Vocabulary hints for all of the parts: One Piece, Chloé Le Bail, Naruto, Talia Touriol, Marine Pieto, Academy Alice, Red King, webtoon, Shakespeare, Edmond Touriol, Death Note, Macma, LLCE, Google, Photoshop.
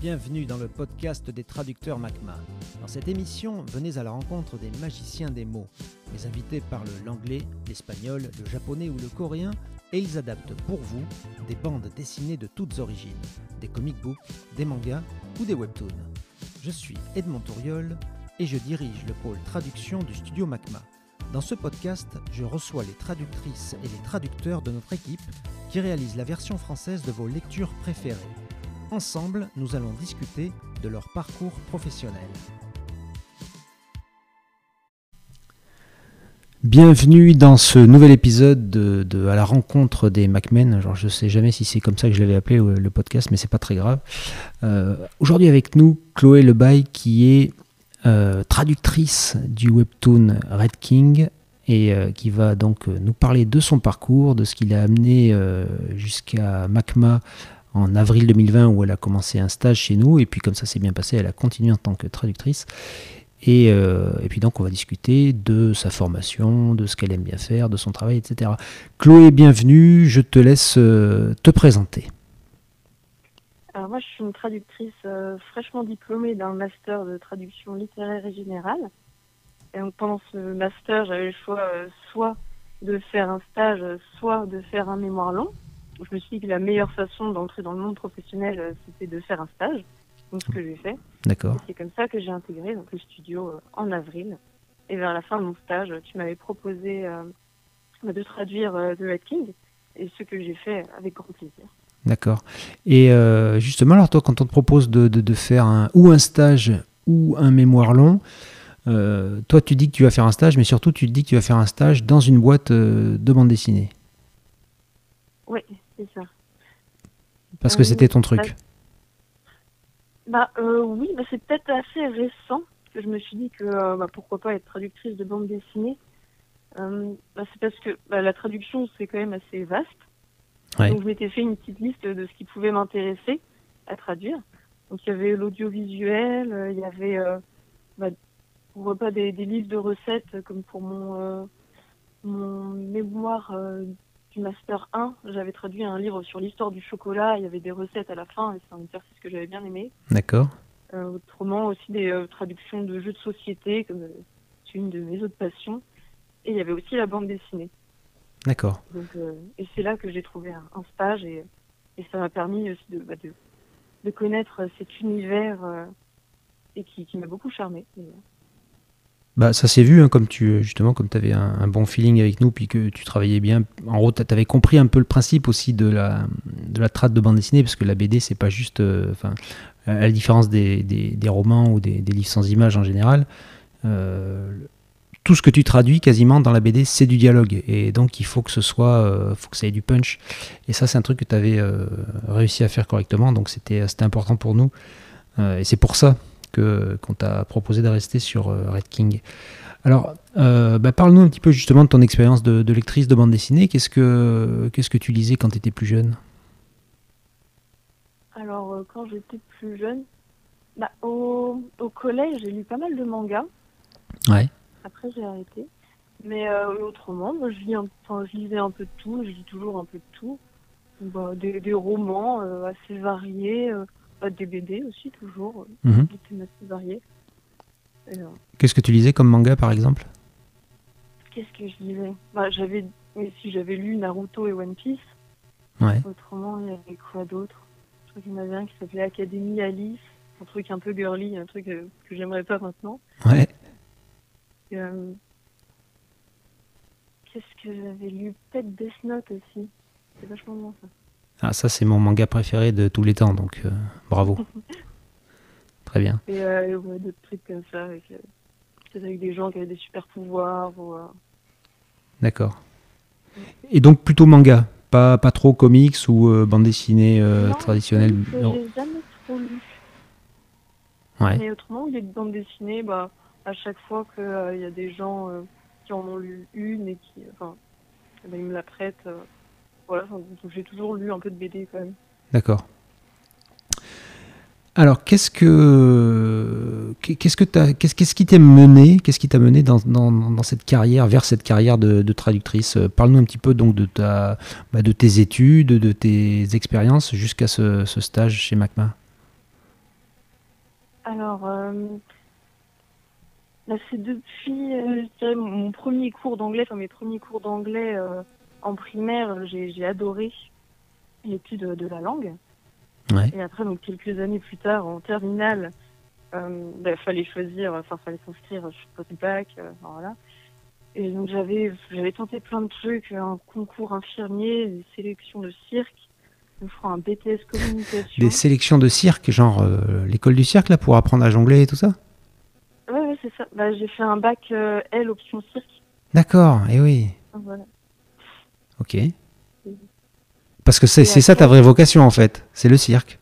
Bienvenue dans le podcast des traducteurs Macma. Dans cette émission, venez à la rencontre des magiciens des mots. Les invités parlent l'anglais, l'espagnol, le japonais ou le coréen et ils adaptent pour vous des bandes dessinées de toutes origines, des comic books, des mangas ou des webtoons. Je suis Edmond Touriol et je dirige le pôle traduction du studio Macma. Dans ce podcast, je reçois les traductrices et les traducteurs de notre équipe qui réalisent la version française de vos lectures préférées. Ensemble, nous allons discuter de leur parcours professionnel. Bienvenue dans ce nouvel épisode à la rencontre des Macmen. Je ne sais jamais si c'est comme ça que je l'avais appelé le podcast, mais c'est pas très grave. Aujourd'hui avec nous, Chloé Le Bail qui est traductrice du webtoon Red King et qui va donc nous parler de son parcours, de ce qui l'a amené jusqu'à Macma en avril 2020 où elle a commencé un stage chez nous et puis comme ça s'est bien passé elle a continué en tant que traductrice et puis donc on va discuter de sa formation, de ce qu'elle aime bien faire, de son travail, etc. Chloé, bienvenue, je te laisse te présenter. Alors moi je suis une traductrice fraîchement diplômée d'un master de traduction littéraire et générale et donc pendant ce master j'avais le choix soit de faire un stage, soit de faire un mémoire long. Je me suis dit que la meilleure façon d'entrer dans le monde professionnel, c'était de faire un stage, donc ce que j'ai fait. D'accord. Et c'est comme ça que j'ai intégré donc, le studio en avril. Et vers la fin de mon stage, tu m'avais proposé de traduire The Red King, et ce que j'ai fait avec grand plaisir. D'accord. Et justement, alors toi, quand on te propose de faire un stage ou un mémoire long, toi tu dis que tu vas faire un stage, mais surtout tu te dis que tu vas faire un stage dans une boîte de bande dessinée. Oui. C'est ça. Parce que c'était ton truc. Oui, c'est peut-être assez récent que je me suis dit que pourquoi pas être traductrice de bande dessinée. C'est parce que la traduction, c'est quand même assez vaste. Ouais. Donc je m'étais fait une petite liste de ce qui pouvait m'intéresser à traduire. Donc il y avait l'audiovisuel, il y avait pourquoi pas des livres de recettes comme pour mon mémoire du Master 1, j'avais traduit un livre sur l'histoire du chocolat, il y avait des recettes à la fin, et c'est un exercice que j'avais bien aimé. D'accord. Autrement, aussi des traductions de jeux de société, comme c'est une de mes autres passions, et il y avait aussi la bande dessinée. D'accord. Donc, et c'est là que j'ai trouvé un stage, et ça m'a permis aussi de connaître cet univers et qui m'a beaucoup charmée. Ça s'est vu, hein, comme tu avais un bon feeling avec nous, puis que tu travaillais bien. En gros, tu avais compris un peu le principe aussi de la trad de bande dessinée, parce que la BD, c'est pas juste, à la différence des romans ou des livres sans images en général, tout ce que tu traduis quasiment dans la BD, c'est du dialogue. Et donc, il faut que ça ait du punch. Et ça, c'est un truc que tu avais réussi à faire correctement, donc c'était important pour nous. Et c'est pour ça qu'on t'a proposé de rester sur Red King. Alors, parle-nous un petit peu justement de ton expérience de lectrice de bande dessinée. Qu'est-ce que tu lisais quand tu étais plus jeune ? Alors, quand j'étais plus jeune, au collège, j'ai lu pas mal de mangas. Ouais. Après, j'ai arrêté. Mais autrement, moi, je lisais un peu de tout, je lis toujours un peu de tout. Des romans assez variés. Des BD aussi, toujours, des thèmes assez variés. Qu'est-ce que tu lisais comme manga, par exemple ? Qu'est-ce que je lisais ? J'avais lu Naruto et One Piece. Ouais. Autrement, il y avait quoi d'autre ? Je crois qu'il y en avait un qui s'appelait Academy Alice, un truc un peu girly, un truc que j'aimerais pas maintenant. Ouais. Qu'est-ce que j'avais lu ? Peut-être Death Note aussi. C'est vachement bon, ça. Ah, ça, c'est mon manga préféré de tous les temps, donc bravo. Très bien. Et d'autres trucs comme ça, avec des gens qui avaient des super pouvoirs. D'accord. Et donc plutôt manga, pas trop comics ou bande dessinée traditionnelle. Non, je n'ai jamais trop lu. Ouais. Mais autrement, il y a des bandes dessinées, à chaque fois qu'il y a des gens qui en ont lu une et qui... ils me la prêtent... Voilà, j'ai toujours lu un peu de BD quand même. D'accord. Alors, qu'est-ce qui t'a mené dans cette carrière, vers cette carrière de traductrice ? Parle-nous un petit peu donc de tes études, de tes expériences jusqu'à ce stage chez Macma. Alors, c'est depuis je dirais, mon premier cours d'anglais, enfin mes premiers cours d'anglais en primaire, j'ai adoré l'étude de la langue. Ouais. Et après, donc quelques années plus tard, en terminale, fallait choisir, enfin fallait s'inscrire au bac, voilà. Et donc j'avais tenté plein de trucs, un concours infirmier, des sélections de cirque. Je ferai un BTS communication. Des sélections de cirque, genre l'école du cirque, là, pour apprendre à jongler et tout ça? Oui, ouais, c'est ça. Bah, j'ai fait un bac L, option cirque. D'accord, et oui. Voilà. Ok. Parce que c'est ça ta vraie vocation, en fait. C'est le cirque.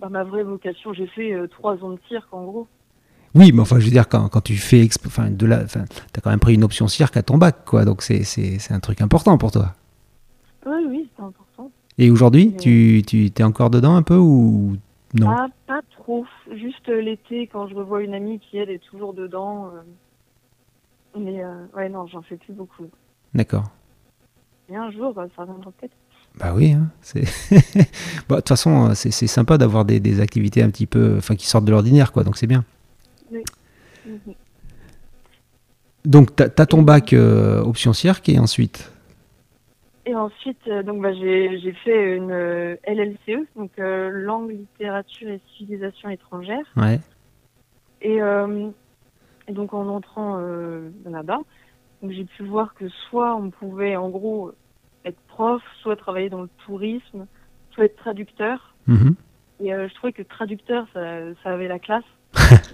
Bah, ma vraie vocation, j'ai fait 3 ans de cirque, en gros. Oui, mais enfin, je veux dire, quand tu fais... Enfin, t'as quand même pris une option cirque à ton bac, quoi. Donc, c'est un truc important pour toi. Ouais, oui, c'est important. Et aujourd'hui, tu t'es encore dedans un peu ou non? Ah, pas trop. Juste l'été, quand je revois une amie qui, elle, est toujours dedans. Mais ouais, non, j'en fais plus beaucoup. D'accord. Et un jour, ça reviendra peut-être. Bah oui, hein, c'est... Bon, de toute façon, c'est sympa d'avoir des activités un petit peu... Enfin, qui sortent de l'ordinaire, quoi, donc c'est bien. Oui. Mmh. Donc, t'as ton bac option cirque et ensuite... Et ensuite, donc, bah, j'ai fait une LLCE, donc langue, littérature et civilisation étrangère. Ouais. Et donc en entrant là-bas, j'ai pu voir que soit on pouvait en gros être prof, soit travailler dans le tourisme, soit être traducteur. Mmh. Et je trouvais que traducteur, ça avait la classe.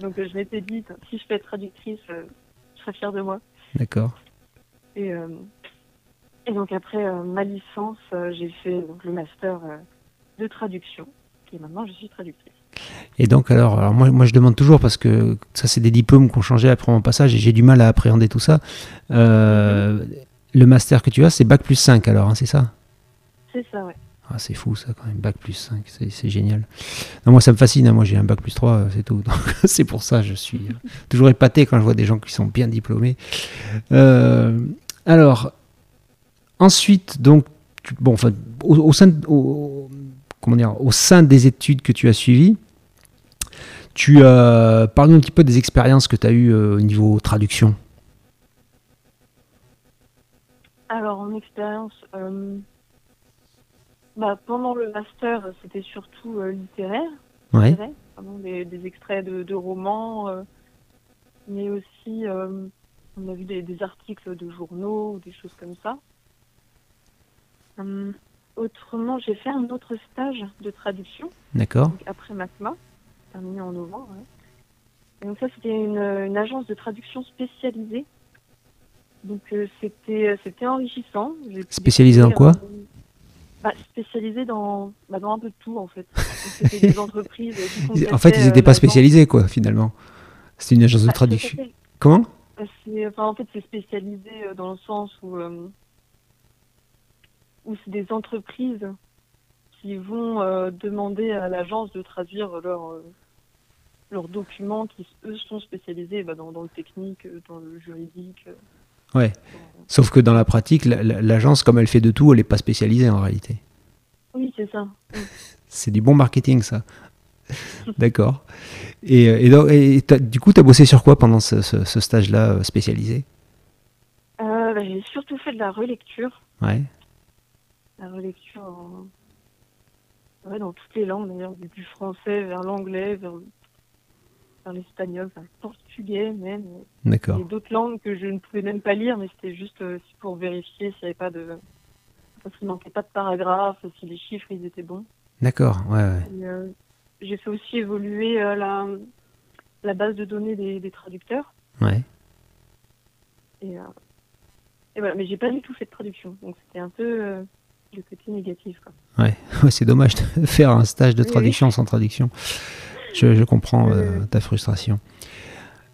Donc je m'étais dit, si je peux être traductrice, je serais fière de moi. D'accord. Et donc après ma licence, j'ai fait donc, le master de traduction, et maintenant je suis traductrice. Et donc alors moi je demande toujours, parce que ça c'est des diplômes qu'on changeait après mon passage, et j'ai du mal à appréhender tout ça. Le master que tu as, c'est Bac plus 5 alors, hein, c'est ça? C'est ça, ouais. Ah, c'est fou ça quand même, Bac plus 5, c'est génial. Non, moi ça me fascine, hein, moi j'ai un Bac plus 3, c'est tout. C'est pour ça je suis toujours épaté quand je vois des gens qui sont bien diplômés. Alors... Ensuite, donc, bon, enfin, au sein des études que tu as suivies, parle-nous un petit peu des expériences que tu as eues au niveau traduction. Alors, en expérience, pendant le master, c'était surtout littéraire. Ouais. Des extraits de romans, mais aussi, on a vu des articles de journaux, des choses comme ça. Autrement, j'ai fait un autre stage de traduction. D'accord. Après Macma, terminé en novembre. Ouais. Et donc ça, c'était une agence de traduction spécialisée. Donc c'était enrichissant. Spécialisée en quoi? Spécialisée dans un peu de tout, en fait. C'était des entreprises. En fait, ils n'étaient pas spécialisés, quoi, finalement. C'était une agence de traduction. Comment? En fait, c'est spécialisé dans le sens où c'est des entreprises qui vont demander à l'agence de traduire leurs documents qui, eux, sont spécialisés dans le technique, dans le juridique. Ouais. Sauf que dans la pratique, l'agence, comme elle fait de tout, elle n'est pas spécialisée en réalité. Oui, c'est ça. Oui. C'est du bon marketing, ça. D'accord. Et du coup, tu as bossé sur quoi pendant ce stage-là spécialisé? J'ai surtout fait de la relecture. Ouais. La relecture dans toutes les langues, d'ailleurs, du français vers l'anglais, vers l'espagnol, vers le portugais même. D'accord. Et d'autres langues que je ne pouvais même pas lire, mais c'était juste pour vérifier s'il n'y avait pas de... s'il manquait pas de paragraphes, si les chiffres ils étaient bons. D'accord, ouais, ouais. J'ai fait aussi évoluer la base de données des traducteurs. Ouais. Et voilà, mais j'ai pas du tout fait de traduction, donc c'était un peu... le côté négatif, quoi. Ouais, c'est dommage de faire un stage de traduction sans traduction. Je comprends ta frustration.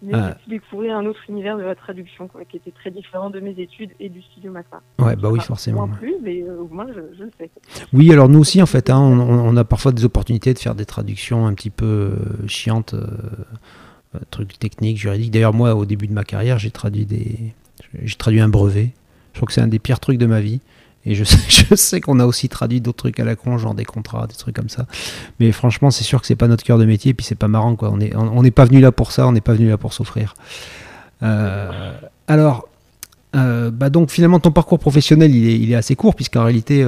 J'ai pu découvrir un autre univers de la traduction, quoi, qui était très différent de mes études et du studio Macma. Ouais, bah oui, forcément. Moins plus, mais au moins je le fais. Oui, alors nous aussi, en fait, hein, on a parfois des opportunités de faire des traductions un petit peu chiantes, trucs techniques, juridiques. D'ailleurs, moi, au début de ma carrière, j'ai traduit un brevet. Je trouve que c'est un des pires trucs de ma vie. Et je sais qu'on a aussi traduit d'autres trucs à la con, genre des contrats, des trucs comme ça. Mais franchement, c'est sûr que c'est pas notre cœur de métier, et puis c'est pas marrant, quoi. On n'est pas venu là pour ça, on n'est pas venu là pour s'offrir. Bah donc finalement ton parcours professionnel il est assez court, puisqu'en réalité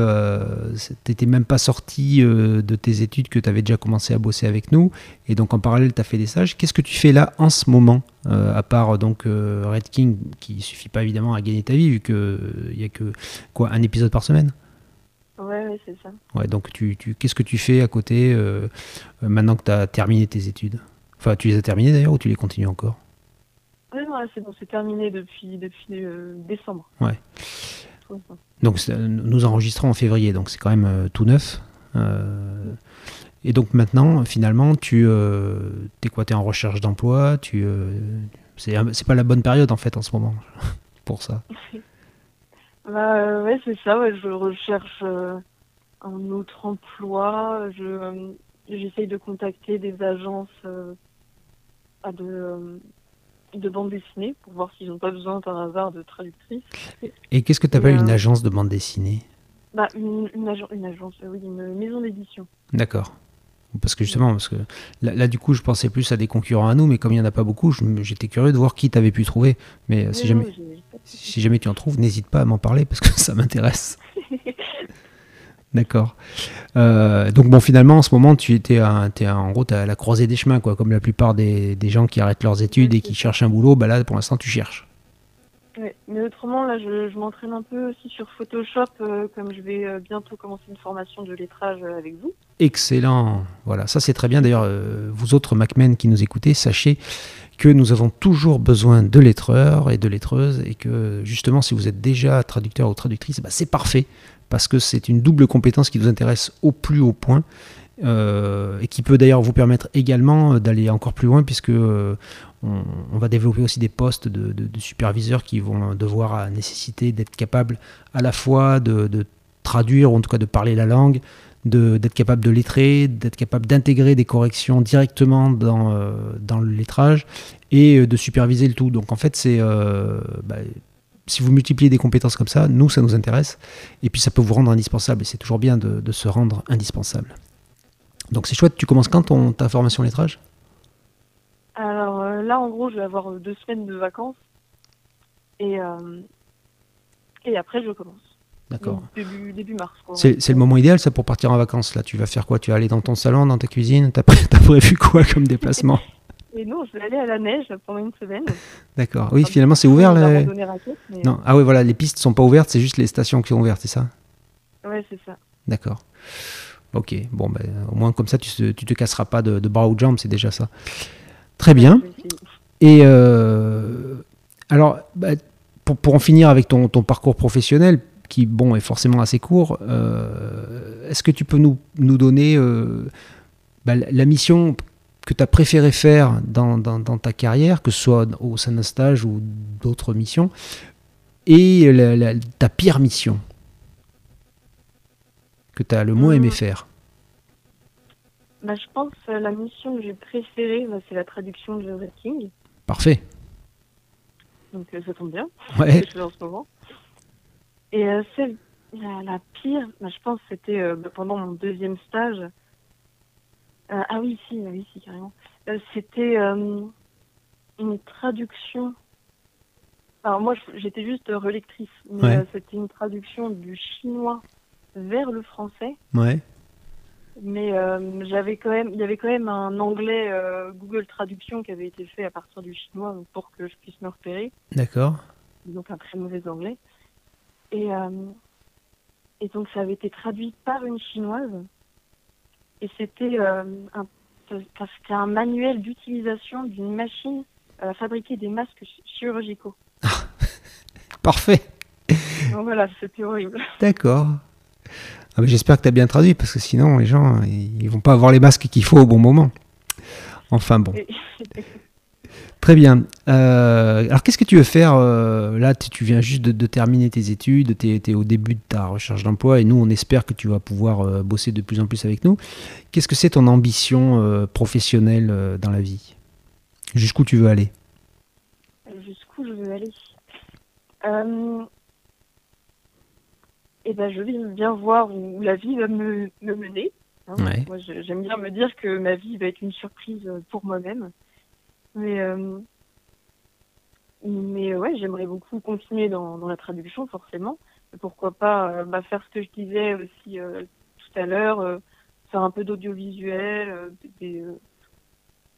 t'étais même pas sorti de tes études que t'avais déjà commencé à bosser avec nous, et donc en parallèle t'as fait des stages. Qu'est-ce que tu fais là en ce moment, à part donc Red King, qui suffit pas évidemment à gagner ta vie vu que il y a que quoi, un épisode par semaine? Ouais, c'est ça. Ouais, donc tu qu'est-ce que tu fais à côté maintenant que t'as terminé tes études? Enfin, tu les as terminées d'ailleurs ou tu les continues encore? Ouais, c'est bon, c'est terminé depuis décembre. Ouais. Donc nous enregistrons en février, donc c'est quand même tout neuf. Et donc maintenant, finalement, t'es quoi, t'es en recherche d'emploi, c'est pas la bonne période en fait en ce moment pour ça. Bah ouais, c'est ça. Ouais, je recherche un autre emploi. J'essaye de contacter des agences de bande dessinée pour voir s'ils n'ont pas besoin par hasard de traductrice. Et qu'est-ce que tu appelles une agence de bande dessinée? Bah, une maison d'édition. D'accord. Parce que justement, parce que là du coup, je pensais plus à des concurrents à nous, mais comme il n'y en a pas beaucoup, j'étais curieux de voir qui t'avais pu trouver. Mais si jamais tu en trouves, n'hésite pas à m'en parler parce que ça m'intéresse. D'accord. Donc bon, finalement, en ce moment, en gros, t'es à la croisée des chemins, quoi, comme la plupart des gens qui arrêtent leurs études et qui cherchent un boulot. Bah là, pour l'instant, tu cherches. Oui, mais autrement, là, je m'entraîne un peu aussi sur Photoshop, comme je vais bientôt commencer une formation de lettrage avec vous. Excellent. Voilà, ça c'est très bien. D'ailleurs, vous autres Macmen qui nous écoutez, sachez que nous avons toujours besoin de lettreurs et de lettreuses, et que justement, si vous êtes déjà traducteur ou traductrice, bah, c'est parfait. Parce que c'est une double compétence qui nous intéresse au plus haut point, et qui peut d'ailleurs vous permettre également d'aller encore plus loin, puisque on va développer aussi des postes de superviseurs qui vont devoir nécessiter d'être capable à la fois de traduire, ou en tout cas de parler la langue, d'être capable de lettrer, d'être capable d'intégrer des corrections directement dans le lettrage, et de superviser le tout. Donc en fait, c'est... si vous multipliez des compétences comme ça, nous, ça nous intéresse. Et puis, ça peut vous rendre indispensable. Et c'est toujours bien de se rendre indispensable. Donc, c'est chouette. Tu commences quand ta formation lettrage? Alors là, en gros, je vais avoir 2 semaines de vacances. Et après, je commence. D'accord. Début mars, quoi. C'est le moment idéal, ça, pour partir en vacances. Là, tu vas faire quoi? Tu vas aller dans ton salon, dans ta cuisine? T'as prévu quoi comme déplacement? Et non, je vais aller à la neige pendant 1 semaine. D'accord. Oui, finalement, c'est ouvert. Non. Ah oui, voilà, les pistes ne sont pas ouvertes, c'est juste les stations qui sont ouvertes, c'est ça? Oui, c'est ça. D'accord. Ok. Bon, ben, au moins, comme ça, tu te casseras pas de bras ou de jambes, c'est déjà ça. Très bien. Et alors, ben, pour en finir avec ton parcours professionnel, qui, bon, est forcément assez court, est-ce que tu peux nous donner la mission que tu as préféré faire dans ta carrière, que ce soit au sein d'un stage ou d'autres missions, et ta pire mission que tu as le moins aimé faire? Bah, je pense que la mission que j'ai préférée, bah, c'est la traduction de Red King. Parfait. Donc ça tombe bien, ouais. Je fais en ce moment. Et la pire, bah, je pense que c'était pendant mon 2e stage. Ah oui, si, carrément. C'était une traduction... Alors moi, j'étais juste relectrice, mais ouais. C'était une traduction du chinois vers le français. Ouais. Mais il y avait quand même un anglais Google Traduction qui avait été fait à partir du chinois pour que je puisse me repérer. D'accord. Donc un très mauvais anglais. Et donc ça avait été traduit par une chinoise. Et c'était un manuel d'utilisation d'une machine à fabriquer des masques chirurgicaux. Parfait. Donc voilà, c'était horrible. D'accord. Ah, mais j'espère que tu as bien traduit, parce que sinon, les gens, ils vont pas avoir les masques qu'il faut au bon moment. Enfin bon. Très bien. Alors, qu'est-ce que tu veux faire? Là, tu viens juste de terminer tes études, tu es au début de ta recherche d'emploi, et nous, on espère que tu vas pouvoir bosser de plus en plus avec nous. Qu'est-ce que c'est ton ambition professionnelle dans la vie? Jusqu'où tu veux aller? Jusqu'où je veux aller eh ben, je vais bien voir où la vie va me mener. Hein. Ouais. Moi, j'aime bien me dire que ma vie va être une surprise pour moi-même. Mais ouais, j'aimerais beaucoup continuer dans la traduction, forcément. Pourquoi pas faire ce que je disais aussi tout à l'heure, faire un peu d'audiovisuel,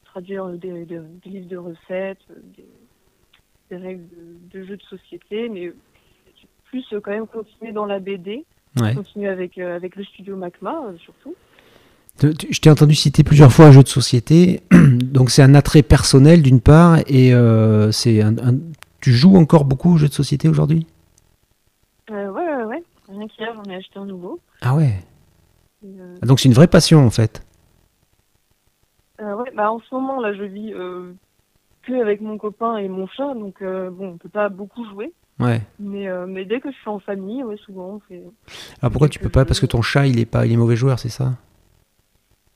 traduire des livres de recettes, des règles de jeux de société, mais plus quand même continuer dans la BD, ouais. Continuer avec le studio Macma surtout. Je t'ai entendu citer plusieurs fois jeux de société, donc c'est un attrait personnel d'une part, et tu joues encore beaucoup aux jeux de société aujourd'hui ? Ouais. Rien qu'hier, j'en ai acheté un nouveau. Ah ouais. Donc c'est une vraie passion en fait. Ouais, bah en ce moment là, je vis que avec mon copain et mon chat, donc bon, on peut pas beaucoup jouer. Ouais. Mais dès que je suis en famille, ouais, souvent on fait. Alors pourquoi tu peux pas? Parce que ton chat, il est mauvais joueur, c'est ça?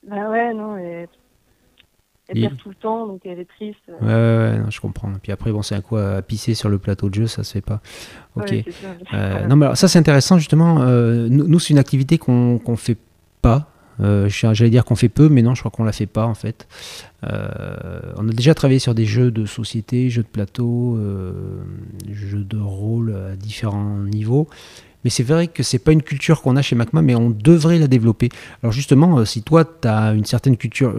Bah ouais, non, elle perd tout le temps, donc elle est triste. Ouais, non, je comprends. Puis après, bon, c'est à quoi à pisser sur le plateau de jeu, ça se fait pas. Ok. Ouais, c'est ça. Non, mais alors, ça c'est intéressant justement. Nous, c'est une activité qu'on fait pas. J'allais dire qu'on fait peu, mais non, je crois qu'on la fait pas en fait. On a déjà travaillé sur des jeux de société, jeux de plateau, jeux de rôle à différents niveaux. Mais c'est vrai que c'est pas une culture qu'on a chez Macma, mais on devrait la développer. Alors justement, si toi tu as une certaine culture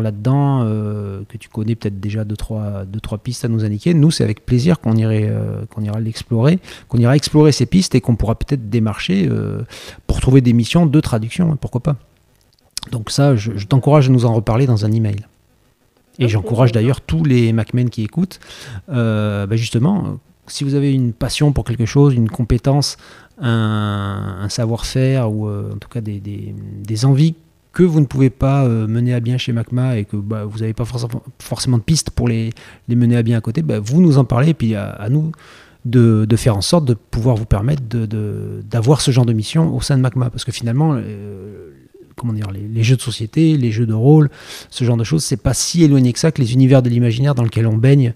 là-dedans, que tu connais peut-être déjà deux trois pistes à nous indiquer, nous c'est avec plaisir qu'on ira explorer ces pistes et qu'on pourra peut-être démarcher pour trouver des missions de traduction, hein, pourquoi pas. Donc ça, je t'encourage à nous en reparler dans un email. Et j'encourage d'ailleurs tous les Macmen qui écoutent, justement. Si vous avez une passion pour quelque chose, une compétence, un savoir-faire ou en tout cas des envies que vous ne pouvez pas mener à bien chez Macma et que vous n'avez pas forcément de pistes pour les mener à bien à côté, vous nous en parlez et puis à nous de faire en sorte de pouvoir vous permettre d'avoir ce genre de mission au sein de Macma. Parce que finalement, les jeux de société, les jeux de rôle, ce genre de choses, c'est pas si éloigné que ça que les univers de l'imaginaire dans lesquels on baigne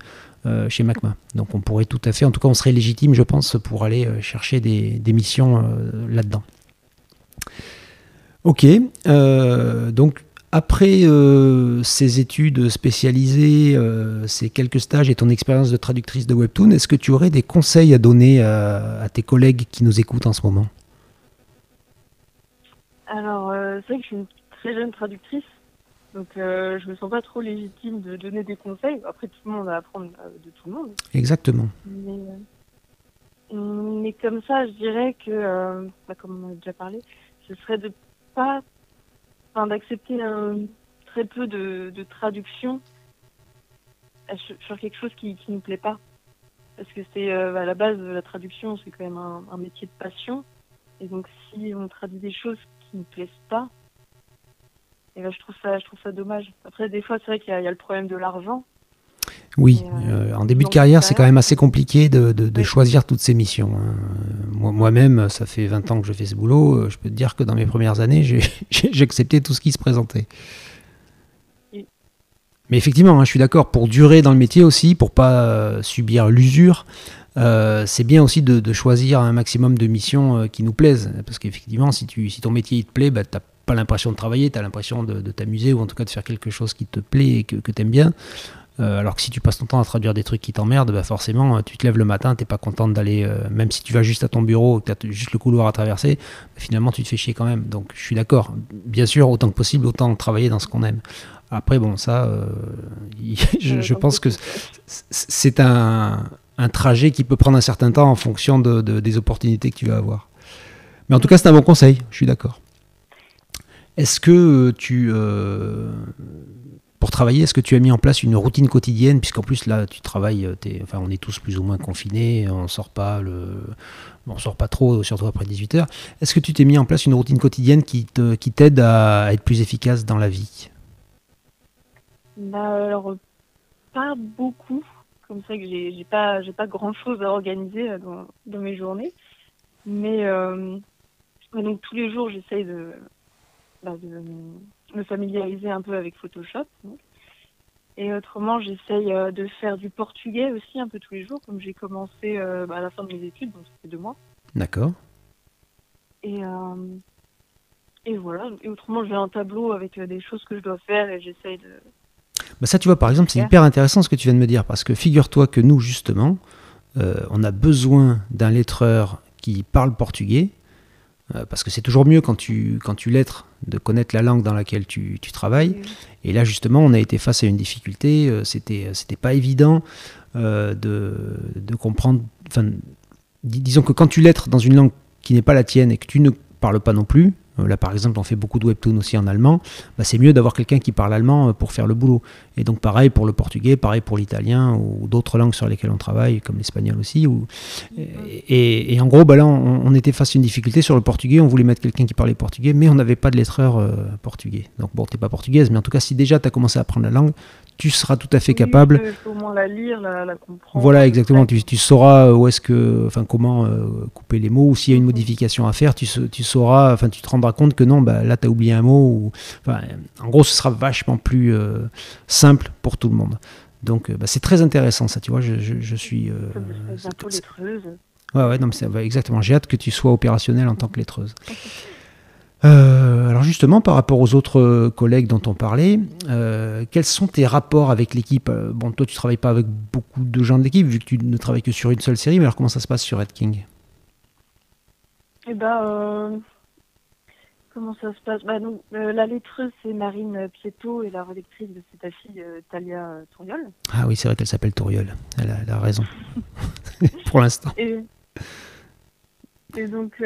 chez Macma. Donc on pourrait tout à fait, en tout cas on serait légitime je pense pour aller chercher des missions là-dedans. Ok, donc après ces études spécialisées, ces quelques stages et ton expérience de traductrice de webtoon, est-ce que tu aurais des conseils à donner à tes collègues qui nous écoutent en ce moment? Alors c'est vrai que je suis une très jeune traductrice. Donc, je me sens pas trop légitime de donner des conseils. Après, tout le monde va apprendre de tout le monde. Exactement. Mais comme ça, je dirais que, comme on a déjà parlé, ce serait d'accepter très peu de traduction sur quelque chose qui nous plaît pas. Parce que c'est, à la base, la traduction, c'est quand même un métier de passion. Et donc, si on traduit des choses qui ne plaisent pas, et là, je trouve ça dommage. Après, des fois, c'est vrai qu'il y a le problème de l'argent. Oui, en début de carrière, c'est quand même assez compliqué de choisir toutes ces missions. Moi-même, ça fait 20 ans que je fais ce boulot. Je peux te dire que dans mes premières années, j'ai accepté tout ce qui se présentait. Oui. Mais effectivement, hein, je suis d'accord, pour durer dans le métier aussi, pour ne pas subir l'usure, c'est bien aussi de choisir un maximum de missions qui nous plaisent. Parce qu'effectivement, si ton métier il te plaît, tu n'as pas l'impression de travailler, tu as l'impression de t'amuser ou en tout cas de faire quelque chose qui te plaît et que tu aimes bien. Alors que si tu passes ton temps à traduire des trucs qui t'emmerdent, forcément tu te lèves le matin, tu n'es pas contente d'aller, même si tu vas juste à ton bureau, que tu as juste le couloir à traverser, finalement tu te fais chier quand même. Donc je suis d'accord, bien sûr, autant que possible, autant travailler dans ce qu'on aime. Après bon, ça, je pense que c'est un trajet qui peut prendre un certain temps en fonction des opportunités que tu vas avoir. Mais en tout cas c'est un bon conseil, je suis d'accord. Est-ce que pour travailler, est-ce que tu as mis en place une routine quotidienne, puisqu'en plus là tu travailles, on est tous plus ou moins confinés, on sort pas trop, surtout après 18h. Est-ce que tu t'es mis en place une routine quotidienne qui t'aide à être plus efficace dans la vie? Alors pas beaucoup, comme ça que j'ai pas grand chose à organiser là, dans mes journées, mais donc tous les jours j'essaye de me familiariser un peu avec Photoshop. Donc. Et autrement, j'essaye de faire du portugais aussi un peu tous les jours, comme j'ai commencé à la fin de mes études, donc ça fait 2 mois. D'accord. Et voilà. Et autrement, j'ai un tableau avec des choses que je dois faire et j'essaye de... Bah ça, tu vois, par exemple, c'est hyper intéressant ce que tu viens de me dire, parce que figure-toi que nous, justement, on a besoin d'un lettreur qui parle portugais, parce que c'est toujours mieux quand tu lettres de connaître la langue dans laquelle tu travailles. Oui. Et là, justement, on a été face à une difficulté, c'était pas évident de comprendre... Disons que quand tu lettres dans une langue qui n'est pas la tienne et que tu ne parles pas non plus... Là, par exemple, on fait beaucoup de webtoons aussi en allemand. Bah, c'est mieux d'avoir quelqu'un qui parle allemand pour faire le boulot. Et donc, pareil pour le portugais, pareil pour l'italien ou d'autres langues sur lesquelles on travaille, comme l'espagnol aussi. Et en gros, bah, là, on était face à une difficulté sur le portugais. On voulait mettre quelqu'un qui parlait portugais, mais on n'avait pas de lettreur portugais. Donc, bon, t'es pas portugaise, mais en tout cas, si déjà tu as commencé à apprendre la langue, tu seras tout à fait capable. Il faut au moins la lire, la comprendre. Voilà, exactement. Tu sauras où est-ce que, enfin, comment couper les mots, ou s'il y a une modification à faire, tu sauras, enfin, tu te rendras compte que non, bah, là, tu as oublié un mot. Ou, enfin, en gros, ce sera vachement plus simple pour tout le monde. Donc, bah, c'est très intéressant, ça. Tu vois, je suis. Bientôt lettreuse. Ouais, non, mais ça va, exactement. J'ai hâte que tu sois opérationnelle en tant que lettreuse. Alors justement, par rapport aux autres collègues dont on parlait, quels sont tes rapports avec l'équipe? Bon, toi, tu ne travailles pas avec beaucoup de gens de l'équipe, vu que tu ne travailles que sur une seule série, mais alors comment ça se passe sur Red King? Eh bien, comment ça se passe? La lettreuse, c'est Marine Pieto, et la rédactrice, c'est ta fille, Talia Touriol. Ah oui, c'est vrai qu'elle s'appelle Touriol, elle a raison, pour l'instant. Et donc...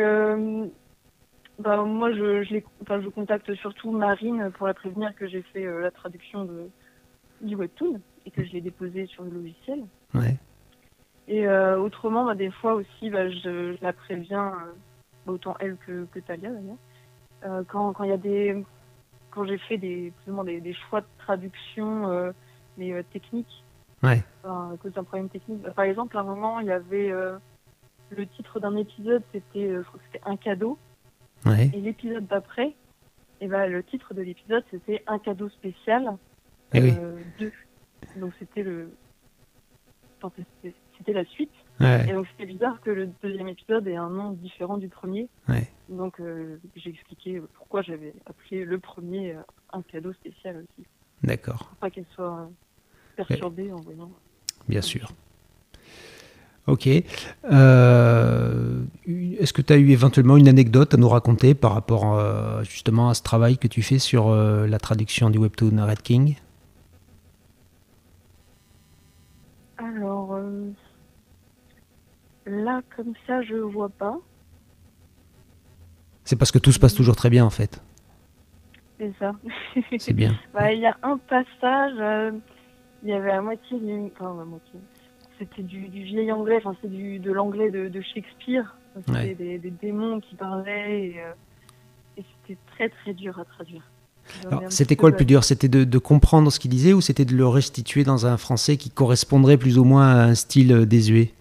moi, je contacte surtout Marine pour la prévenir que j'ai fait la traduction du webtoon et que je l'ai déposé sur le logiciel. Ouais. Et autrement, des fois aussi, je la préviens, autant elle que Talia d'ailleurs, quand j'ai fait des choix de traduction mais techniques, ouais. À cause d'un problème technique. Par exemple, à un moment, il y avait le titre d'un épisode, je crois que c'était Un cadeau. Ouais. Et l'épisode d'après, le titre de l'épisode, c'était Un cadeau spécial 2. Donc c'était la suite. Ouais. Et donc c'était bizarre que le deuxième épisode ait un nom différent du premier. Ouais. Donc j'ai expliqué pourquoi j'avais appelé le premier Un cadeau spécial aussi. D'accord. Pour pas qu'elle soit perturbée en voyant. Bien sûr. Ok. Est-ce que tu as eu éventuellement une anecdote à nous raconter par rapport justement à ce travail que tu fais sur la traduction du webtoon Red King? Alors, là, comme ça, je vois pas. C'est parce que tout se passe toujours très bien, en fait. C'est ça. C'est bien. Il y a un passage, il y avait à moitié d'une... Enfin, à moitié... C'était du vieil anglais, enfin c'est de l'anglais de Shakespeare. C'était des démons qui parlaient et c'était très très dur à traduire. C'était quoi le plus dur? C'était de comprendre ce qu'il disait ou c'était de le restituer dans un français qui correspondrait plus ou moins à un style désuet?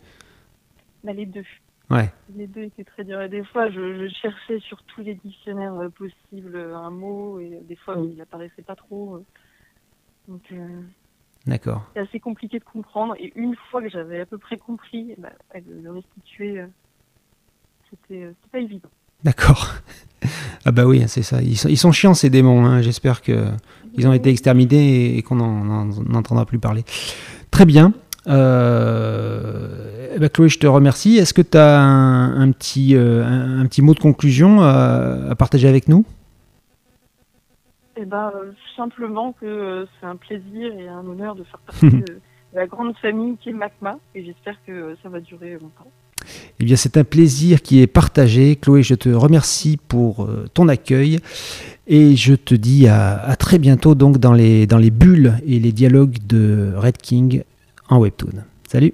Les deux. Ouais. Les deux étaient très durs. Et des fois, je cherchais sur tous les dictionnaires possibles un mot et des fois, il n'apparaissait pas trop. Donc... D'accord. C'est assez compliqué de comprendre et une fois que j'avais à peu près compris, le restituer, c'était pas évident. D'accord. Ah bah oui, c'est ça. Ils sont chiants ces démons, hein. J'espère qu'ils ont été exterminés et qu'on n'entendra plus parler. Très bien. Chloé, je te remercie. Est-ce que tu as un petit mot de conclusion à partager avec nous ? Simplement que c'est un plaisir et un honneur de faire partie de la grande famille qui est Macma et j'espère que ça va durer longtemps. Eh bien, c'est un plaisir qui est partagé. Chloé, je te remercie pour ton accueil et je te dis à très bientôt donc, dans les bulles et les dialogues de Red King en webtoon. Salut!